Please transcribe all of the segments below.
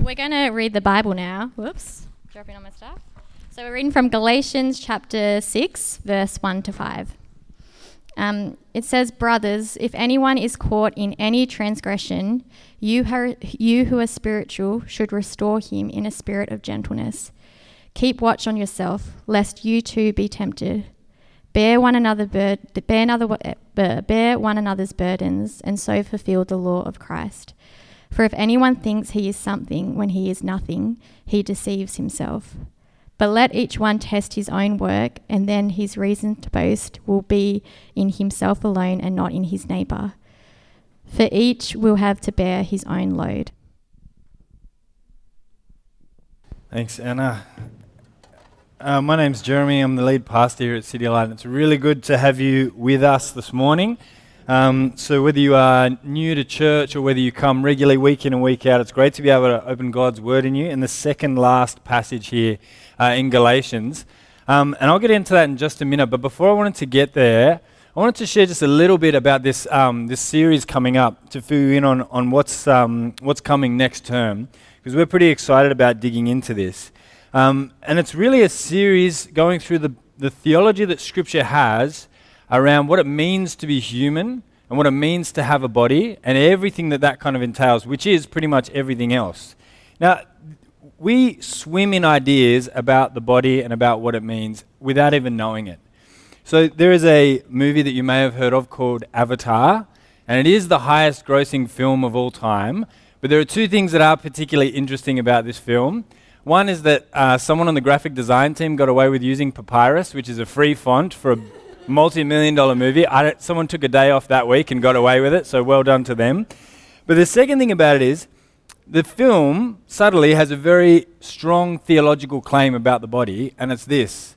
We're going to read the Bible now. Whoops, dropping on my stuff. So we're reading from Galatians chapter 6, verse 1 to 5. It says, "Brothers, if anyone is caught in any transgression, you who are spiritual should restore him in a spirit of gentleness. Keep watch on yourself, lest you too be tempted. Bear one another's burdens, and so fulfill the law of Christ. For if anyone thinks he is something when he is nothing, he deceives himself. But let each one test his own work, and then his reason to boast will be in himself alone and not in his neighbour. For each will have to bear his own load." Thanks, Anna. My name's Jeremy. I'm the lead pastor here at City Light. It's really good to have you with us this morning. So whether you are new to church or whether you come regularly week in and week out, it's great to be able to open God's Word in you in the second last passage here in Galatians. And I'll get into that in just a minute. But before I wanted to get there, I wanted to share just a little bit about this this series coming up to fill you in on what's coming next term, because we're pretty excited about digging into this. And it's really a series going through the theology that Scripture has around what it means to be human and what it means to have a body and everything that kind of entails, which is pretty much everything else. Now, we swim in ideas about the body and about what it means without even knowing it. So there is a movie that you may have heard of called Avatar, and it is the highest grossing film of all time. But there are two things that are particularly interesting about this film. One is that someone on the graphic design team got away with using Papyrus, which is a free font for a multi-million-dollar movie. Someone took a day off that week and got away with it, so well done to them. But the second thing about it is the film subtly has a very strong theological claim about the body, and it's this: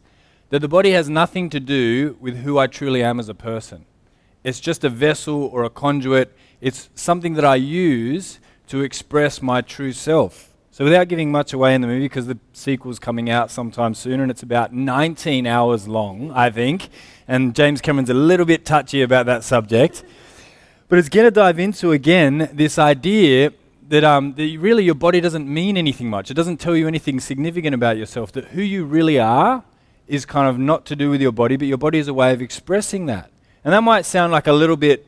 that the body has nothing to do with who I truly am as a person. It's just a vessel or a conduit. It's something that I use to express my true self. So without giving much away in the movie, because the sequel's coming out sometime soon, and it's about 19 hours long, I think, and James Cameron's a little bit touchy about that subject. But it's going to dive into, again, this idea that really your body doesn't mean anything much. It doesn't tell you anything significant about yourself, that who you really are is kind of not to do with your body, but your body is a way of expressing that. And that might sound like a little bit,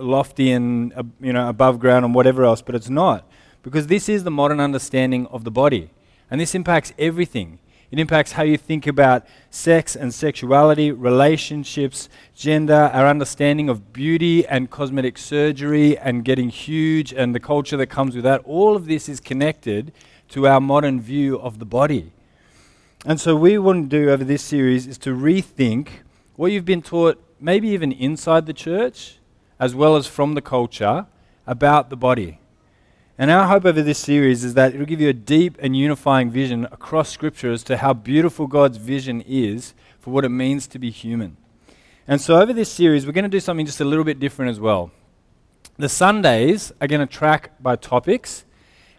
lofty and, above ground and whatever else, but it's not. Because this is the modern understanding of the body. And this impacts everything. It impacts how you think about sex and sexuality, relationships, gender, our understanding of beauty and cosmetic surgery and getting huge and the culture that comes with that. All of this is connected to our modern view of the body. And so we want to do over this series is to rethink what you've been taught, maybe even inside the church, as well as from the culture, about the body. And our hope over this series is that it will give you a deep and unifying vision across Scripture as to how beautiful God's vision is for what it means to be human. And so over this series, we're going to do something just a little bit different as well. The Sundays are going to track by topics,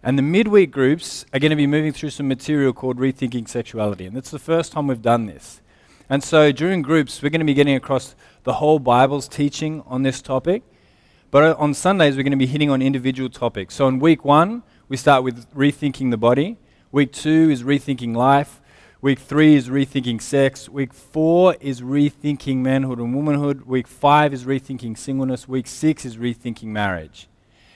and the midweek groups are going to be moving through some material called Rethinking Sexuality. And it's the first time we've done this. And so during groups, we're going to be getting across the whole Bible's teaching on this topic. But on Sundays, we're going to be hitting on individual topics. So in week 1, we start with rethinking the body. Week 2 is rethinking life. Week 3 is rethinking sex. Week 4 is rethinking manhood and womanhood. Week 5 is rethinking singleness. Week 6 is rethinking marriage.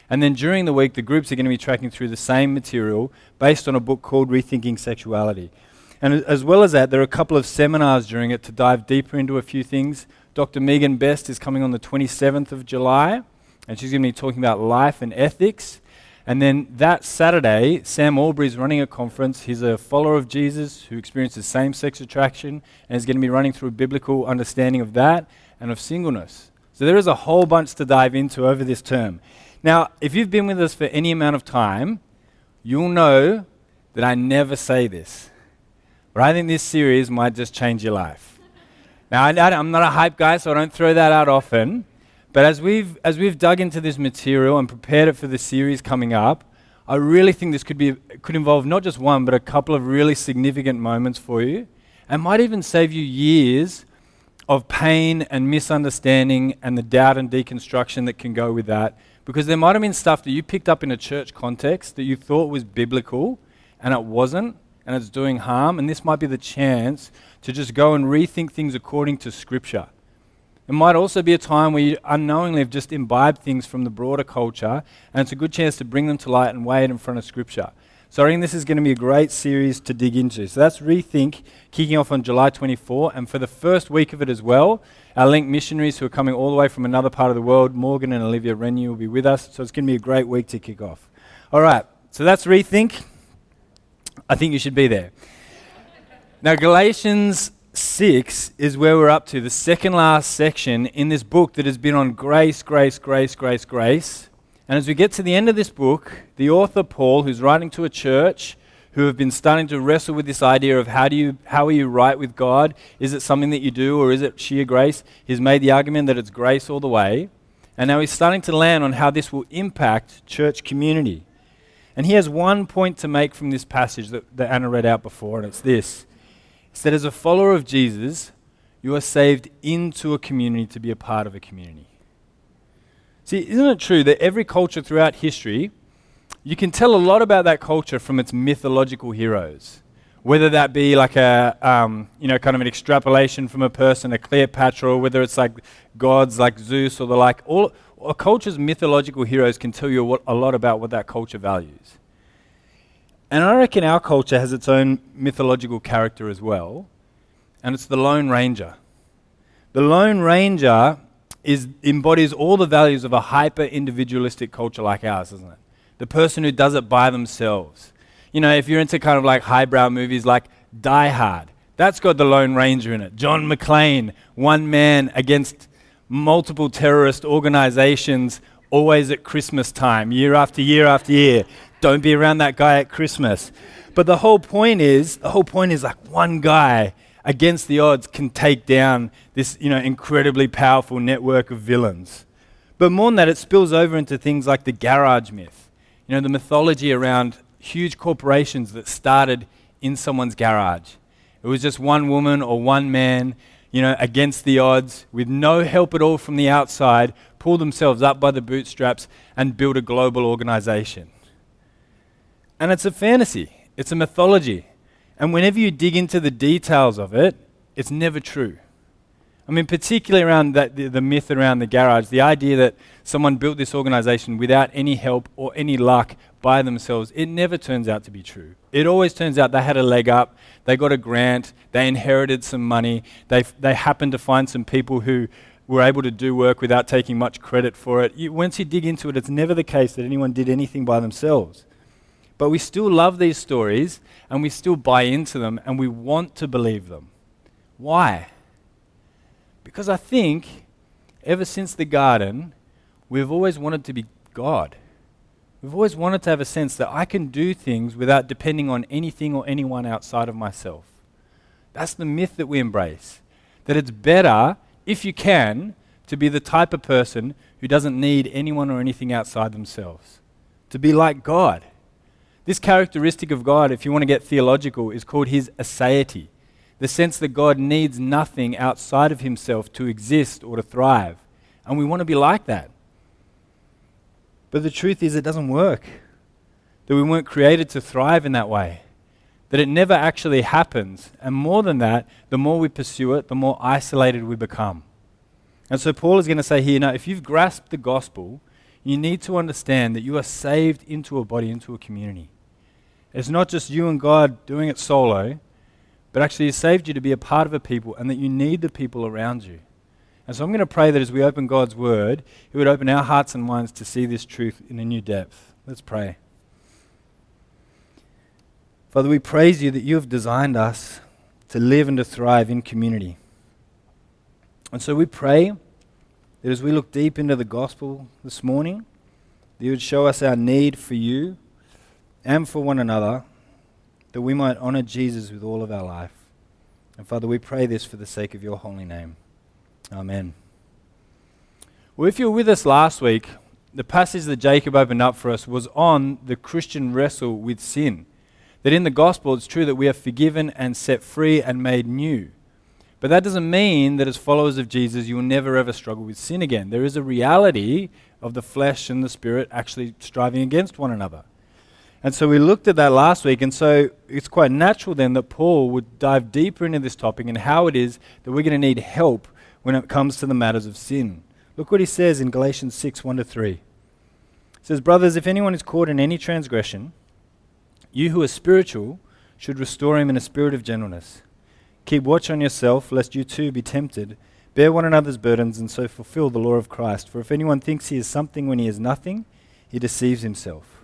And then during the week, the groups are going to be tracking through the same material based on a book called Rethinking Sexuality. And as well as that, there are a couple of seminars during it to dive deeper into a few things. Dr. Megan Best is coming on the 27th of July. And she's going to be talking about life and ethics. And then that Saturday, Sam Albury is running a conference. He's a follower of Jesus who experiences same-sex attraction and is going to be running through a biblical understanding of that and of singleness. So there is a whole bunch to dive into over this term. Now, if you've been with us for any amount of time, you'll know that I never say this. But I think this series might just change your life. Now, I'm not a hype guy, so I don't throw that out often. But as we've dug into this material and prepared it for the series coming up, I really think this could involve not just one, but a couple of really significant moments for you, and might even save you years of pain and misunderstanding and the doubt and deconstruction that can go with that, Because there might have been stuff that you picked up in a church context that you thought was biblical, and it wasn't, and it's doing harm, and this might be the chance to just go and rethink things according to Scripture. It might also be a time where you unknowingly have just imbibed things from the broader culture, and it's a good chance to bring them to light and weigh it in front of Scripture. So I think this is going to be a great series to dig into. So that's Rethink, kicking off on July 24, and for the first week of it as well, our Link missionaries who are coming all the way from another part of the world, Morgan and Olivia Rennie, will be with us, so it's going to be a great week to kick off. All right, so that's Rethink. I think you should be there. Now, Galatians 6 is where we're up to, the second last section in this book that has been on grace. And as we get to the end of this book, the author Paul, who's writing to a church who have been starting to wrestle with this idea of how are you right with God? Is it something that you do, or is it sheer grace? He's made the argument that it's grace all the way. And now he's starting to land on how this will impact church community. And he has one point to make from this passage that Anna read out before, and it's this. It said, as a follower of Jesus, you are saved into a community to be a part of a community. See, isn't it true that every culture throughout history, you can tell a lot about that culture from its mythological heroes, whether that be like a, kind of an extrapolation from a person, a Cleopatra, or whether it's like gods like Zeus or the like. All a culture's mythological heroes can tell you a lot about what that culture values. And I reckon our culture has its own mythological character as well, and it's the Lone Ranger. The Lone Ranger embodies all the values of a hyper-individualistic culture like ours, isn't it? The person who does it by themselves. You know, if you're into kind of like highbrow movies like Die Hard, that's got the Lone Ranger in it. John McClane, one man against multiple terrorist organizations, always at Christmas time, year after year after year. Don't be around that guy at Christmas. But the whole point is like one guy against the odds can take down this, incredibly powerful network of villains. But more than that, it spills over into things like the garage myth. You know, the mythology around huge corporations that started in someone's garage. It was just one woman or one man, against the odds, with no help at all from the outside, pull themselves up by the bootstraps and build a global organization. And it's a fantasy. It's a mythology. And whenever you dig into the details of it, it's never true. I mean, particularly around the myth around the garage, the idea that someone built this organization without any help or any luck by themselves, it never turns out to be true. It always turns out they had a leg up, they got a grant, they inherited some money, they happened to find some people who were able to do work without taking much credit for it. Once you dig into it, it's never the case that anyone did anything by themselves. But we still love these stories, and we still buy into them, and we want to believe them. Why? Because I think, ever since the garden, we've always wanted to be God. We've always wanted to have a sense that I can do things without depending on anything or anyone outside of myself. That's the myth that we embrace. That it's better, if you can, to be the type of person who doesn't need anyone or anything outside themselves. To be like God. This characteristic of God, if you want to get theological, is called his aseity, the sense that God needs nothing outside of himself to exist or to thrive. And we want to be like that. But the truth is it doesn't work, that we weren't created to thrive in that way, that it never actually happens. And more than that, the more we pursue it, the more isolated we become. And so Paul is going to say here, now, if you've grasped the gospel, you need to understand that you are saved into a body, into a community. It's not just you and God doing it solo, but actually he saved you to be a part of a people and that you need the people around you. And so I'm going to pray that as we open God's word, he would open our hearts and minds to see this truth in a new depth. Let's pray. Father, we praise you that you have designed us to live and to thrive in community. And so we pray that as we look deep into the gospel this morning, that you would show us our need for you and for one another, that we might honor Jesus with all of our life. And Father, we pray this for the sake of your holy name. Amen. Well, if you were with us last week, the passage that Jacob opened up for us was on the Christian wrestle with sin. That in the gospel, it's true that we are forgiven and set free and made new. But that doesn't mean that as followers of Jesus, you will never ever struggle with sin again. There is a reality of the flesh and the spirit actually striving against one another. And so we looked at that last week, and so it's quite natural then that Paul would dive deeper into this topic and how it is that we're going to need help when it comes to the matters of sin. Look what he says in Galatians 6, 1-3. It says, "Brothers, if anyone is caught in any transgression, you who are spiritual should restore him in a spirit of gentleness. Keep watch on yourself, lest you too be tempted. Bear one another's burdens and so fulfill the law of Christ. For if anyone thinks he is something when he is nothing, he deceives himself."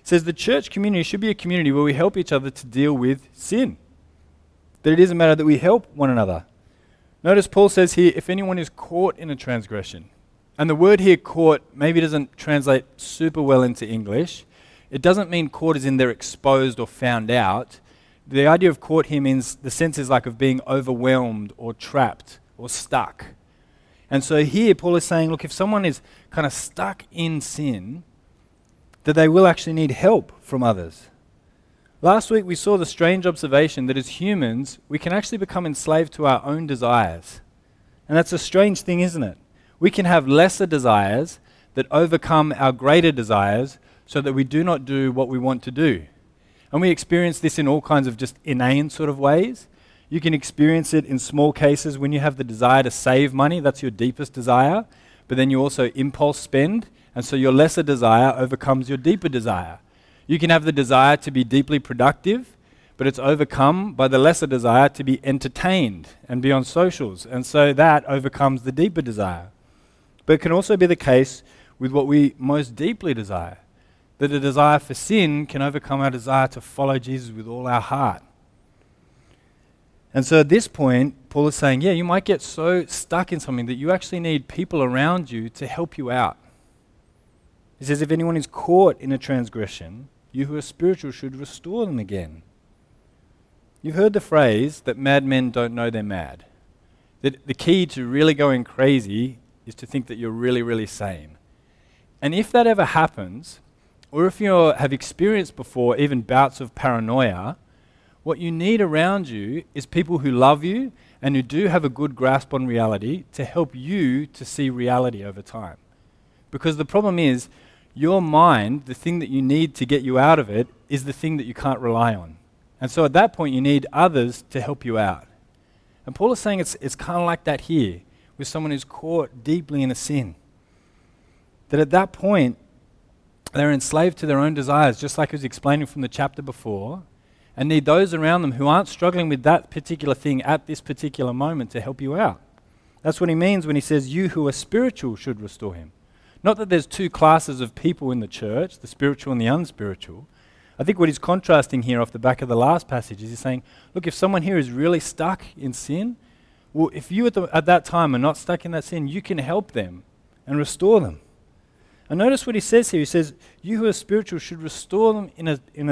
It says the church community should be a community where we help each other to deal with sin. That it is a matter that we help one another. Notice Paul says here, if anyone is caught in a transgression. And the word here, caught, maybe doesn't translate super well into English. It doesn't mean caught as in they're exposed or found out. The idea of caught here means the sense is like of being overwhelmed or trapped or stuck. And so here Paul is saying, look, if someone is kind of stuck in sin, that they will actually need help from others. Last week we saw the strange observation that as humans, we can actually become enslaved to our own desires. And that's a strange thing, isn't it? We can have lesser desires that overcome our greater desires so that we do not do what we want to do. And we experience this in all kinds of just inane sort of ways. You can experience it in small cases when you have the desire to save money. That's your deepest desire. But then you also impulse spend. And so your lesser desire overcomes your deeper desire. You can have the desire to be deeply productive, but it's overcome by the lesser desire to be entertained and be on socials. And so that overcomes the deeper desire. But it can also be the case with what we most deeply desire. That a desire for sin can overcome our desire to follow Jesus with all our heart. And so at this point, Paul is saying, yeah, you might get so stuck in something that you actually need people around you to help you out. He says, if anyone is caught in a transgression, you who are spiritual should restore them again. You've heard the phrase that madmen don't know they're mad. That the key to really going crazy is to think that you're really, really sane. And if that ever happens, or if you have experienced before even bouts of paranoia, what you need around you is people who love you and who do have a good grasp on reality to help you to see reality over time. Because the problem is, your mind, the thing that you need to get you out of it, is the thing that you can't rely on. And so at that point, you need others to help you out. And Paul is saying it's kind of like that here, with someone who's caught deeply in a sin. That at that point, they're enslaved to their own desires, just like I was explaining from the chapter before, and need those around them who aren't struggling with that particular thing at this particular moment to help you out. That's what he means when he says, you who are spiritual should restore him. Not that there's two classes of people in the church, the spiritual and the unspiritual. I think what he's contrasting here off the back of the last passage is he's saying, look, if someone here is really stuck in sin, well, if you at that time are not stuck in that sin, you can help them and restore them. And notice what he says here. He says, you who are spiritual should restore them in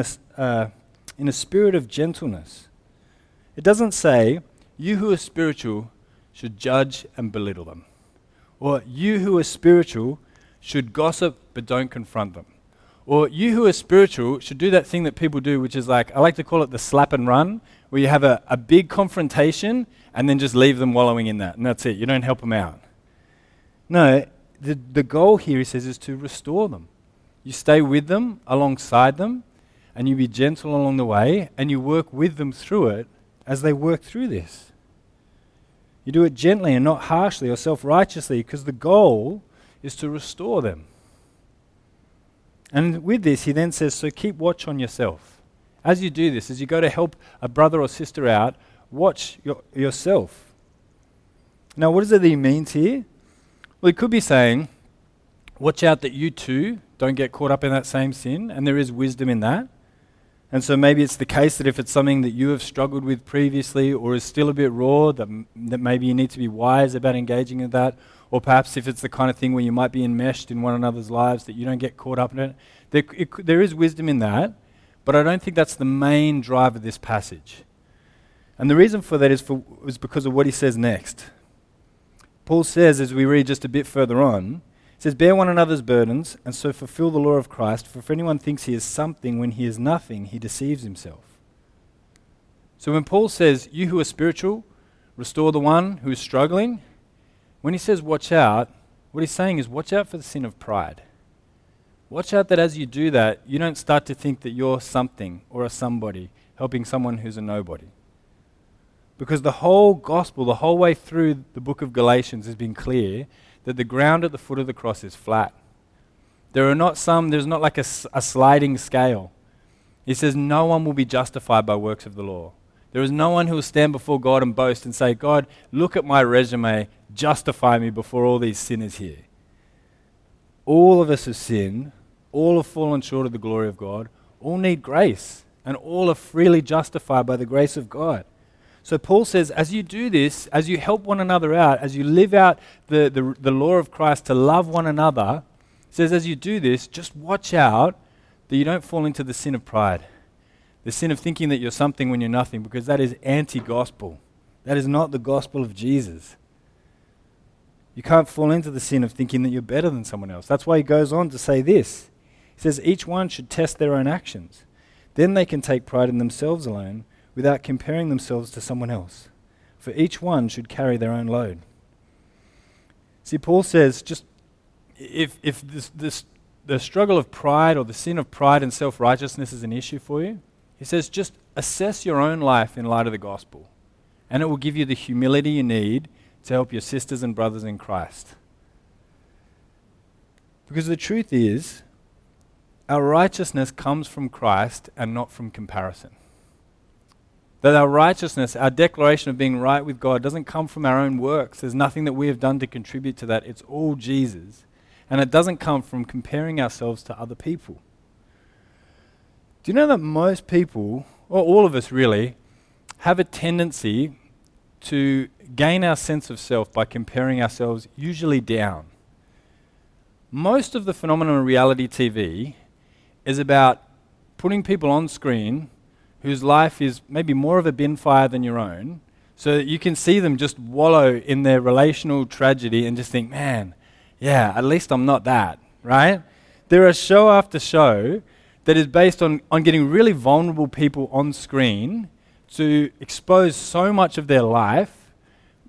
a spirit of gentleness. It doesn't say, you who are spiritual should judge and belittle them. Or you who are spiritual should gossip but don't confront them. Or you who are spiritual should do that thing that people do, which is like, I like to call it the slap and run, where you have a big confrontation and then just leave them wallowing in that. And that's it. You don't help them out. No. The goal here, he says, is to restore them. You stay with them, alongside them, and you be gentle along the way, and you work with them through it as they work through this. You do it gently and not harshly or self-righteously, because the goal is to restore them. And with this, he then says, so keep watch on yourself. As you do this, as you go to help a brother or sister out, watch yourself. Now, what is it that he means here? Well, it could be saying, watch out that you too don't get caught up in that same sin, and there is wisdom in that. And so maybe it's the case that if it's something that you have struggled with previously or is still a bit raw, that maybe you need to be wise about engaging in that, or perhaps if it's the kind of thing where you might be enmeshed in one another's lives that you don't get caught up in it. There is wisdom in that, but I don't think that's the main drive of this passage. And the reason for that is because of what he says next. Paul says, as we read just a bit further on, he says, bear one another's burdens and so fulfill the law of Christ, for if anyone thinks he is something when he is nothing, he deceives himself. So when Paul says, you who are spiritual, restore the one who is struggling, when he says, watch out, What he's saying is, watch out for the sin of pride. Watch out that as you do that, you don't start to think that you're something or a somebody helping someone who's a nobody. Because the whole gospel, the whole way through the book of Galatians has been clear that the ground at the foot of the cross is flat. There's not like a sliding scale. He says no one will be justified by works of the law. There is no one who will stand before God and boast and say, God, look at my resume, justify me before all these sinners here. All of us have sinned, all have fallen short of the glory of God, all need grace, and all are freely justified by the grace of God. So Paul says, as you do this, as you help one another out, as you live out the law of Christ to love one another, he says as you do this, just watch out that you don't fall into the sin of pride. The sin of thinking that you're something when you're nothing, because that is anti-gospel. That is not the gospel of Jesus. You can't fall into the sin of thinking that you're better than someone else. That's why he goes on to say this. He says, each one should test their own actions. Then they can take pride in themselves alone without comparing themselves to someone else. For each one should carry their own load. See, Paul says, just if this the struggle of pride or the sin of pride and self-righteousness is an issue for you, he says, just assess your own life in light of the gospel, and it will give you the humility you need to help your sisters and brothers in Christ. Because the truth is, our righteousness comes from Christ and not from comparison. That our righteousness, our declaration of being right with God, doesn't come from our own works. There's nothing that we have done to contribute to that. It's all Jesus. And it doesn't come from comparing ourselves to other people. Do you know that most people, or all of us really, have a tendency to gain our sense of self by comparing ourselves usually down? Most of the phenomenon of reality TV is about putting people on screen whose life is maybe more of a bin fire than your own, so that you can see them just wallow in their relational tragedy and just think, man, yeah, at least I'm not that, right? There are show after show that is based on getting really vulnerable people on screen to expose so much of their life,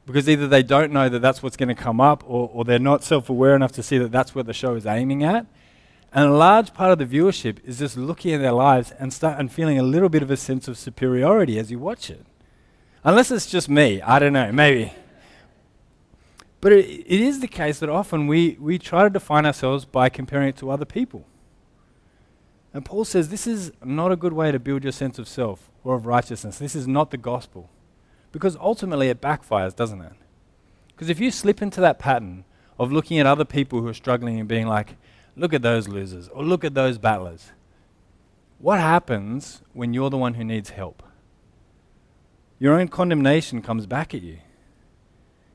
because either they don't know that that's what's going to come up, or they're not self-aware enough to see that that's where the show is aiming at. And a large part of the viewership is just looking at their lives and feeling a little bit of a sense of superiority as you watch it. Unless it's just me, I don't know, maybe. But it is the case that often we try to define ourselves by comparing it to other people. And Paul says this is not a good way to build your sense of self or of righteousness. This is not the gospel. Because ultimately it backfires, doesn't it? Because if you slip into that pattern of looking at other people who are struggling and being like, look at those losers, or look at those battlers, what happens when you're the one who needs help? Your own condemnation comes back at you.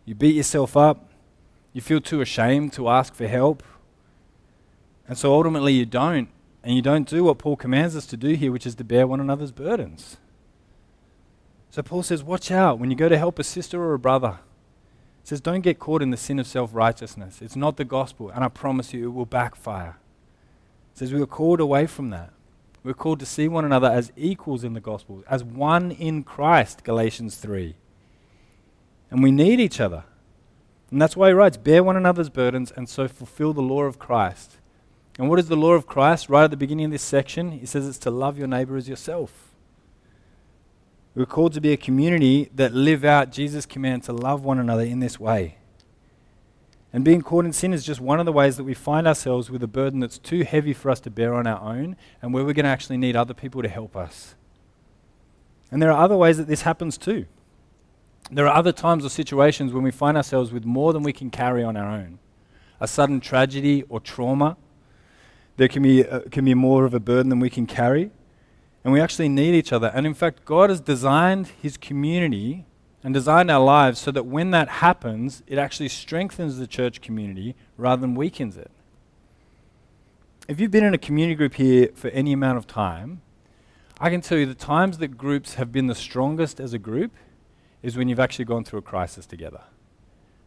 You beat yourself up. You feel too ashamed to ask for help. And so ultimately you don't. And you don't do what Paul commands us to do here, which is to bear one another's burdens. So Paul says, watch out when you go to help a sister or a brother. He says, don't get caught in the sin of self-righteousness. It's not the gospel, and I promise you it will backfire. He says we are called away from that. We're called to see one another as equals in the gospel, as one in Christ, Galatians 3. And we need each other. And that's why he writes, bear one another's burdens and so fulfill the law of Christ. And what is the law of Christ? Right at the beginning of this section, he says it's to love your neighbor as yourself. We're called to be a community that live out Jesus' command to love one another in this way. And being caught in sin is just one of the ways that we find ourselves with a burden that's too heavy for us to bear on our own, and where we're going to actually need other people to help us. And there are other ways that this happens too. There are other times or situations when we find ourselves with more than we can carry on our own. A sudden tragedy or trauma. There can be more of a burden than we can carry. And we actually need each other. And in fact, God has designed his community and designed our lives so that when that happens, it actually strengthens the church community rather than weakens it. If you've been in a community group here for any amount of time, I can tell you the times that groups have been the strongest as a group is when you've actually gone through a crisis together.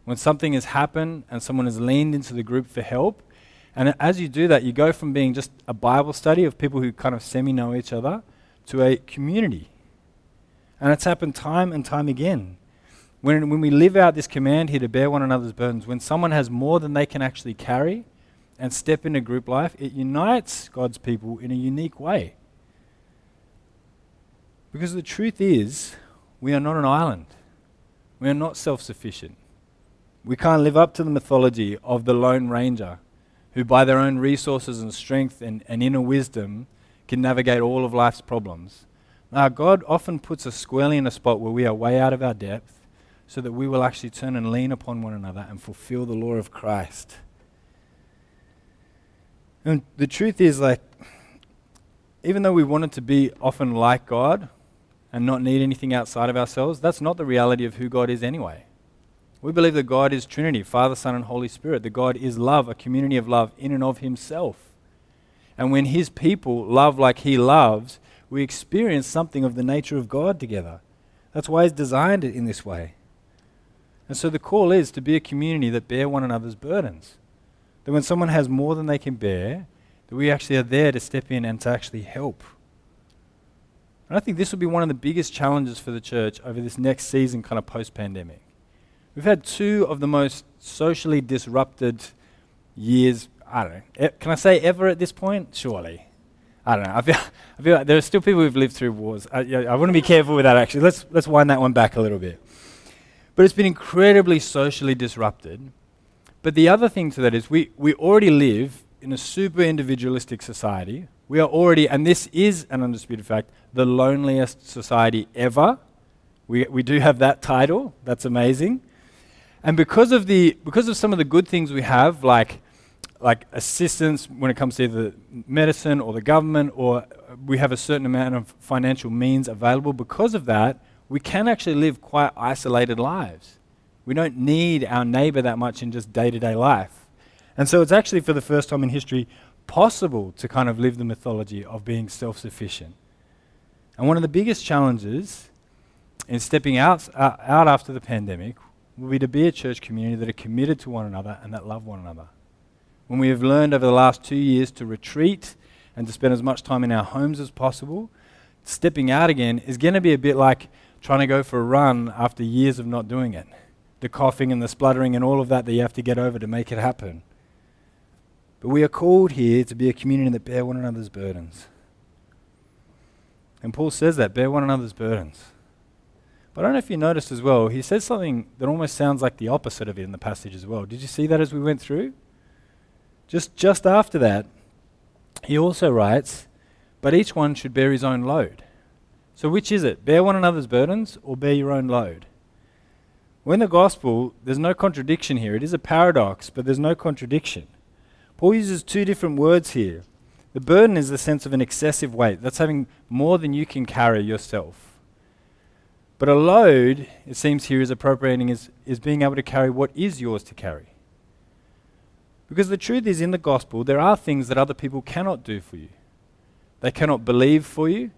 When something has happened and someone has leaned into the group for help, and as you do that, you go from being just a Bible study of people who kind of semi-know each other to a community. And it's happened time and time again. When we live out this command here to bear one another's burdens, when someone has more than they can actually carry and step into group life, it unites God's people in a unique way. Because the truth is, we are not an island. We are not self-sufficient. We can't live up to the mythology of the Lone Ranger, who by their own resources and strength and inner wisdom can navigate all of life's problems. Now, God often puts us squarely in a spot where we are way out of our depth, so that we will actually turn and lean upon one another and fulfill the law of Christ. And the truth is, like, even though we wanted to be often like God and not need anything outside of ourselves, that's not the reality of who God is anyway. We believe that God is Trinity, Father, Son, and Holy Spirit, that God is love, a community of love in and of himself. And when his people love like he loves, we experience something of the nature of God together. That's why he's designed it in this way. And so the call is to be a community that bear one another's burdens. That when someone has more than they can bear, that we actually are there to step in and to actually help. And I think this will be one of the biggest challenges for the church over this next season, kind of post-pandemic. We've had two of the most socially disrupted years, I don't know, can I say ever at this point? Surely. I don't know. I feel like there are still people who've lived through wars. I want to be careful with that, actually. Let's wind that one back a little bit. But it's been incredibly socially disrupted. But the other thing to that is we already live in a super individualistic society. We are already, and this is an undisputed fact, the loneliest society ever. We do have that title. That's amazing. And because of some of the good things we have, like assistance when it comes to either medicine or the government, or we have a certain amount of financial means available, because of that, we can actually live quite isolated lives. We don't need our neighbor that much in just day-to-day life. And so it's actually, for the first time in history, possible to kind of live the mythology of being self-sufficient. And one of the biggest challenges in stepping out after the pandemic will be to be a church community that are committed to one another and that love one another. When we have learned over the last 2 years to retreat and to spend as much time in our homes as possible, stepping out again is going to be a bit like trying to go for a run after years of not doing it. The coughing and the spluttering and all of that you have to get over to make it happen. But we are called here to be a community that bear one another's burdens. And Paul says that, bear one another's burdens. But I don't know if you noticed as well, he says something that almost sounds like the opposite of it in the passage as well. Did you see that as we went through? Just after that, he also writes, but each one should bear his own load. So which is it? Bear one another's burdens or bear your own load? Well, in the gospel, there's no contradiction here. It is a paradox, but there's no contradiction. Paul uses two different words here. The burden is the sense of an excessive weight. That's having more than you can carry yourself. But a load, it seems here, is appropriating, is being able to carry what is yours to carry. Because the truth is, in the gospel, there are things that other people cannot do for you. They cannot believe for you.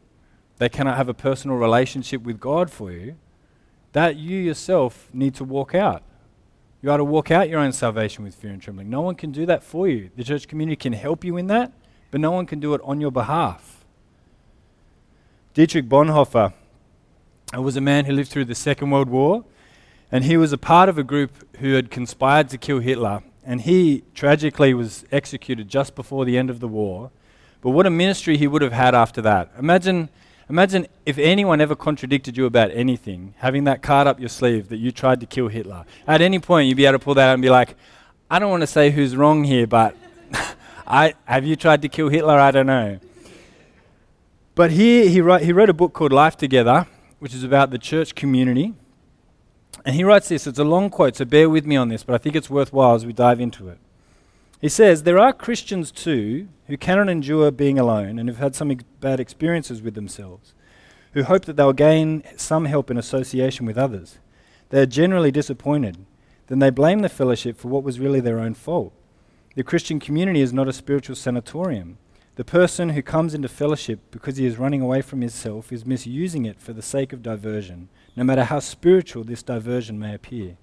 They cannot have a personal relationship with God for you, that you yourself need to walk out. You are to walk out your own salvation with fear and trembling. No one can do that for you. The church community can help you in that, but no one can do it on your behalf. Dietrich Bonhoeffer was a man who lived through the Second World War, and he was a part of a group who had conspired to kill Hitler, and he tragically was executed just before the end of the war. But what a ministry he would have had after that. Imagine if anyone ever contradicted you about anything, having that card up your sleeve that you tried to kill Hitler. At any point, you'd be able to pull that out and be like, I don't want to say who's wrong here, but have you tried to kill Hitler? I don't know. But here he wrote a book called Life Together, which is about the church community. And he writes this. It's a long quote, so bear with me on this, but I think it's worthwhile as we dive into it. He says, there are Christians too who cannot endure being alone and have had some bad experiences with themselves, who hope that they'll gain some help in association with others. They are generally disappointed. Then they blame the fellowship for what was really their own fault. The Christian community is not a spiritual sanatorium. The person who comes into fellowship because he is running away from himself is misusing it for the sake of diversion, no matter how spiritual this diversion may appear.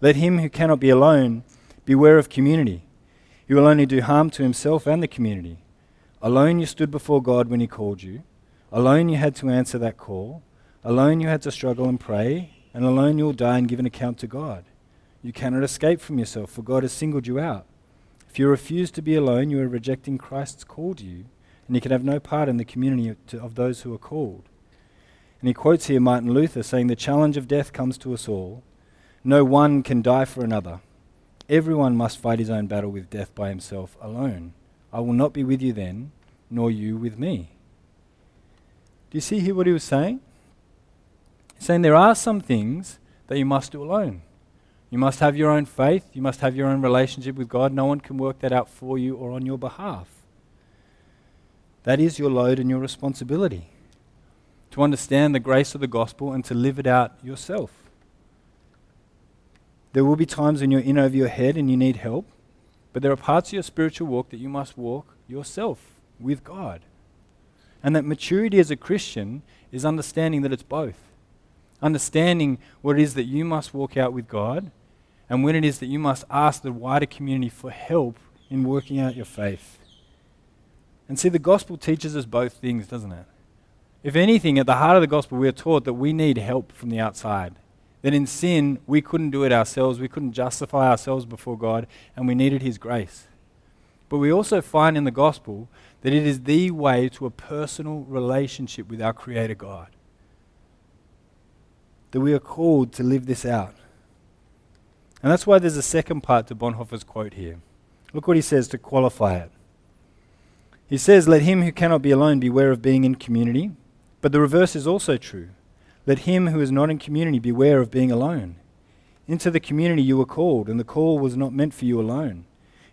Let him who cannot be alone beware of community. He will only do harm to himself and the community. Alone you stood before God when he called you. Alone you had to answer that call. Alone you had to struggle and pray. and alone you will die and give an account to God. You cannot escape from yourself, for God has singled you out. If you refuse to be alone, you are rejecting Christ's call to you, and you can have no part in the community of those who are called. And he quotes here Martin Luther saying, "The challenge of death comes to us all. No one can die for another. Everyone must fight his own battle with death by himself alone. I will not be with you then, nor you with me." Do you see here what he was saying? He's saying there are some things that you must do alone. You must have your own faith. You must have your own relationship with God. No one can work that out for you or on your behalf. That is your load and your responsibility, to understand the grace of the gospel and to live it out yourself. There will be times when you're in over your head and you need help, but there are parts of your spiritual walk that you must walk yourself with God. And that maturity as a Christian is understanding that it's both. Understanding what it is that you must walk out with God and when it is that you must ask the wider community for help in working out your faith. And see, the gospel teaches us both things, doesn't it? If anything, at the heart of the gospel, we are taught that we need help from the outside. That in sin, we couldn't do it ourselves. We couldn't justify ourselves before God, and we needed his grace. But we also find in the gospel that it is the way to a personal relationship with our Creator God. That we are called to live this out. And that's why there's a second part to Bonhoeffer's quote here. Look what he says to qualify it. He says, "Let him who cannot be alone beware of being in community. But the reverse is also true. Let him who is not in community beware of being alone. Into the community you were called, and the call was not meant for you alone.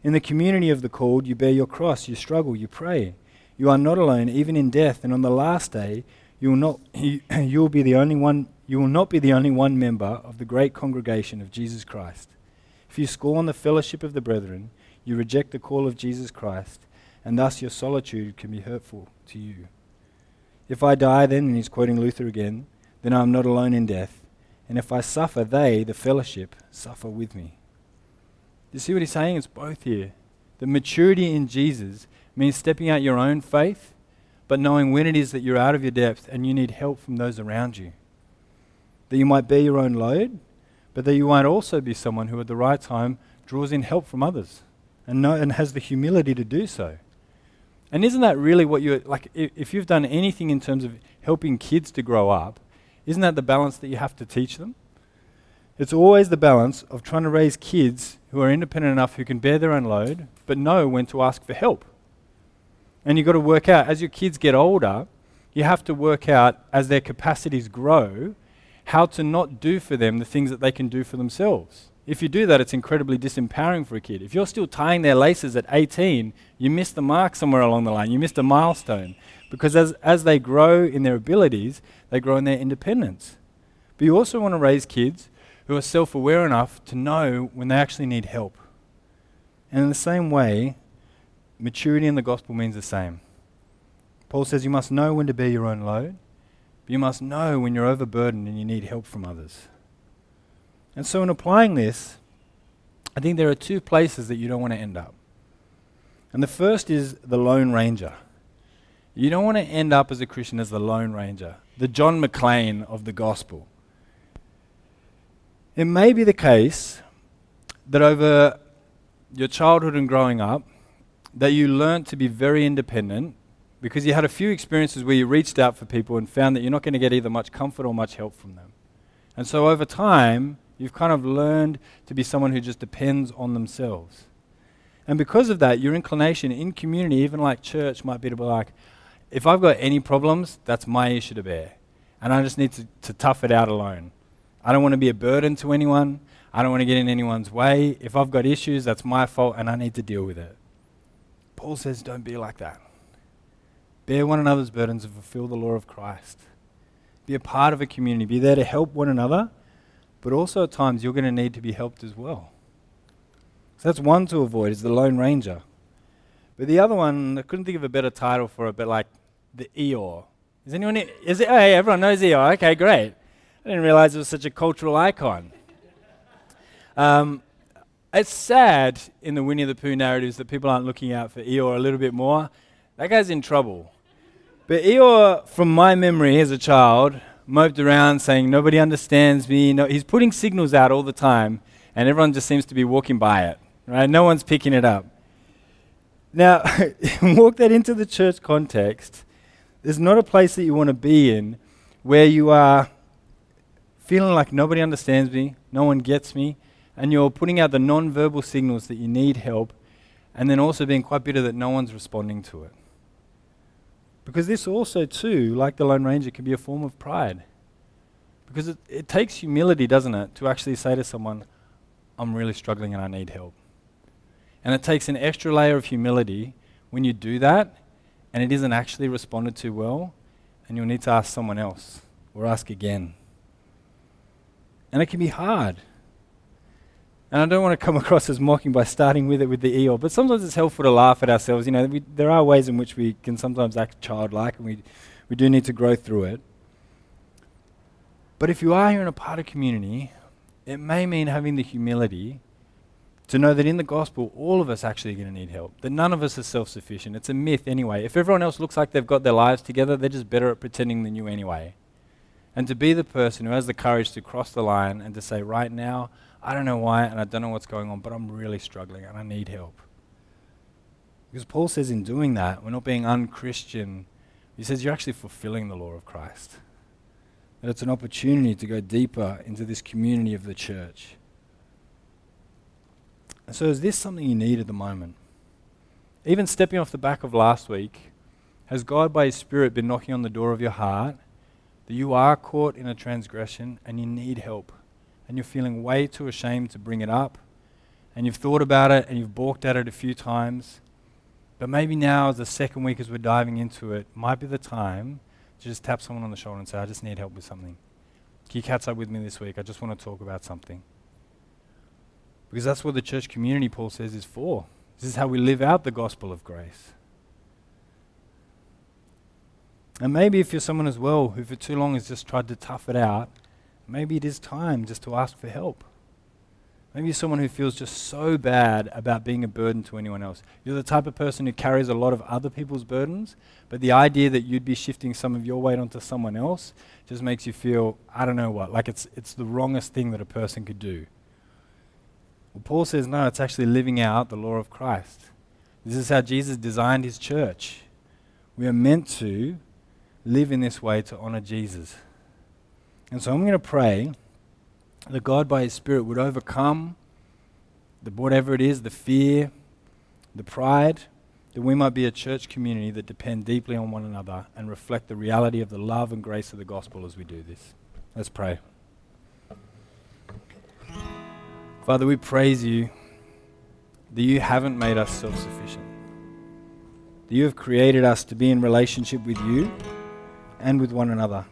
In the community of the called, you bear your cross, you struggle, you pray. You are not alone, even in death, and on the last day, you will not be the only one member of the great congregation of Jesus Christ. If you scorn the fellowship of the brethren, you reject the call of Jesus Christ, and thus your solitude can be hurtful to you. If I die then," and he's quoting Luther again, "then I am not alone in death. And if I suffer, they, the fellowship, suffer with me." You see what he's saying? It's both here. The maturity in Jesus means stepping out your own faith, but knowing when it is that you're out of your depth and you need help from those around you. That you might bear your own load, but that you might also be someone who at the right time draws in help from others and has the humility to do so. And isn't that really what you're like? If you've done anything in terms of helping kids to grow up, isn't that the balance that you have to teach them? It's always the balance of trying to raise kids who are independent enough, who can bear their own load, but know when to ask for help. And you've got to work out, as your kids get older, you have to work out, as their capacities grow, how to not do for them the things that they can do for themselves. If you do that, it's incredibly disempowering for a kid. If you're still tying their laces at 18, you miss the mark somewhere along the line. You missed a milestone. Because as they grow in their abilities, they grow in their independence. But you also want to raise kids who are self-aware enough to know when they actually need help. And in the same way, maturity in the gospel means the same. Paul says you must know when to bear your own load, but you must know when you're overburdened and you need help from others. And so in applying this, I think there are two places that you don't want to end up. And the first is the Lone Ranger. You don't want to end up as a Christian as the Lone Ranger, the John McClane of the gospel. It may be the case that over your childhood and growing up, that you learned to be very independent because you had a few experiences where you reached out for people and found that you're not going to get either much comfort or much help from them. And so over time, you've kind of learned to be someone who just depends on themselves. And because of that, your inclination in community, even like church, might be to be like, if I've got any problems, that's my issue to bear. And I just need to tough it out alone. I don't want to be a burden to anyone. I don't want to get in anyone's way. If I've got issues, that's my fault and I need to deal with it. Paul says, don't be like that. Bear one another's burdens and fulfill the law of Christ. Be a part of a community. Be there to help one another, but also at times you're going to need to be helped as well. So that's one to avoid, is the Lone Ranger. But the other one, I couldn't think of a better title for it, but like the Eeyore. Is anyone? Is it? Hey, everyone knows Eeyore. Okay, great. I didn't realize it was such a cultural icon. It's sad in the Winnie the Pooh narratives that people aren't looking out for Eeyore a little bit more. That guy's in trouble. But Eeyore, from my memory as a child, moped around saying, nobody understands me. No, he's putting signals out all the time, and everyone just seems to be walking by it, right? No one's picking it up. Now, walk that into the church context. There's not a place that you want to be in where you are feeling like nobody understands me, no one gets me, and you're putting out the non-verbal signals that you need help, and then also being quite bitter that no one's responding to it. Because this also too, like the Lone Ranger, can be a form of pride. Because it takes humility, doesn't it, to actually say to someone, I'm really struggling and I need help. And it takes an extra layer of humility when you do that, and it isn't actually responded to well, and you'll need to ask someone else, or ask again. And it can be hard. And I don't want to come across as mocking by starting with it with the Eeyore, but sometimes it's helpful to laugh at ourselves. You know, there are ways in which we can sometimes act childlike, and we do need to grow through it. But if you are here in a part of community, it may mean having the humility to know that in the gospel, all of us actually are going to need help, that none of us are self-sufficient. It's a myth anyway. If everyone else looks like they've got their lives together, they're just better at pretending than you anyway. And to be the person who has the courage to cross the line and to say, right now, I don't know why and I don't know what's going on, but I'm really struggling and I need help. Because Paul says in doing that, we're not being un-Christian. He says you're actually fulfilling the law of Christ. That it's an opportunity to go deeper into this community of the church. And so is this something you need at the moment? Even stepping off the back of last week, has God by His Spirit been knocking on the door of your heart that you are caught in a transgression and you need help, and you're feeling way too ashamed to bring it up, and you've thought about it and you've balked at it a few times, but maybe now as the second week as we're diving into it, might be the time to just tap someone on the shoulder and say, I just need help with something. Can you catch up with me this week? I just want to talk about something. Because that's what the church community, Paul says, is for. This is how we live out the gospel of grace. And maybe if you're someone as well who for too long has just tried to tough it out, maybe it is time just to ask for help. Maybe you're someone who feels just so bad about being a burden to anyone else. You're the type of person who carries a lot of other people's burdens, but the idea that you'd be shifting some of your weight onto someone else just makes you feel, I don't know what, like it's the wrongest thing that a person could do. Well, Paul says, no, it's actually living out the law of Christ. This is how Jesus designed his church. We are meant to live in this way to honor Jesus. And so I'm going to pray that God by his Spirit would overcome whatever it is, the fear, the pride, that we might be a church community that depend deeply on one another and reflect the reality of the love and grace of the gospel as we do this. Let's pray. Father, we praise you that you haven't made us self-sufficient, that you have created us to be in relationship with you and with one another.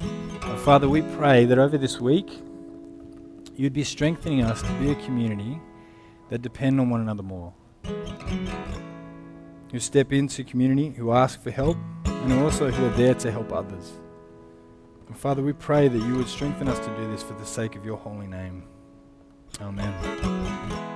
But Father, we pray that over this week, you'd be strengthening us to be a community that depend on one another more, who step into community, who ask for help, and also who are there to help others. And Father, we pray that you would strengthen us to do this for the sake of your holy name. Amen.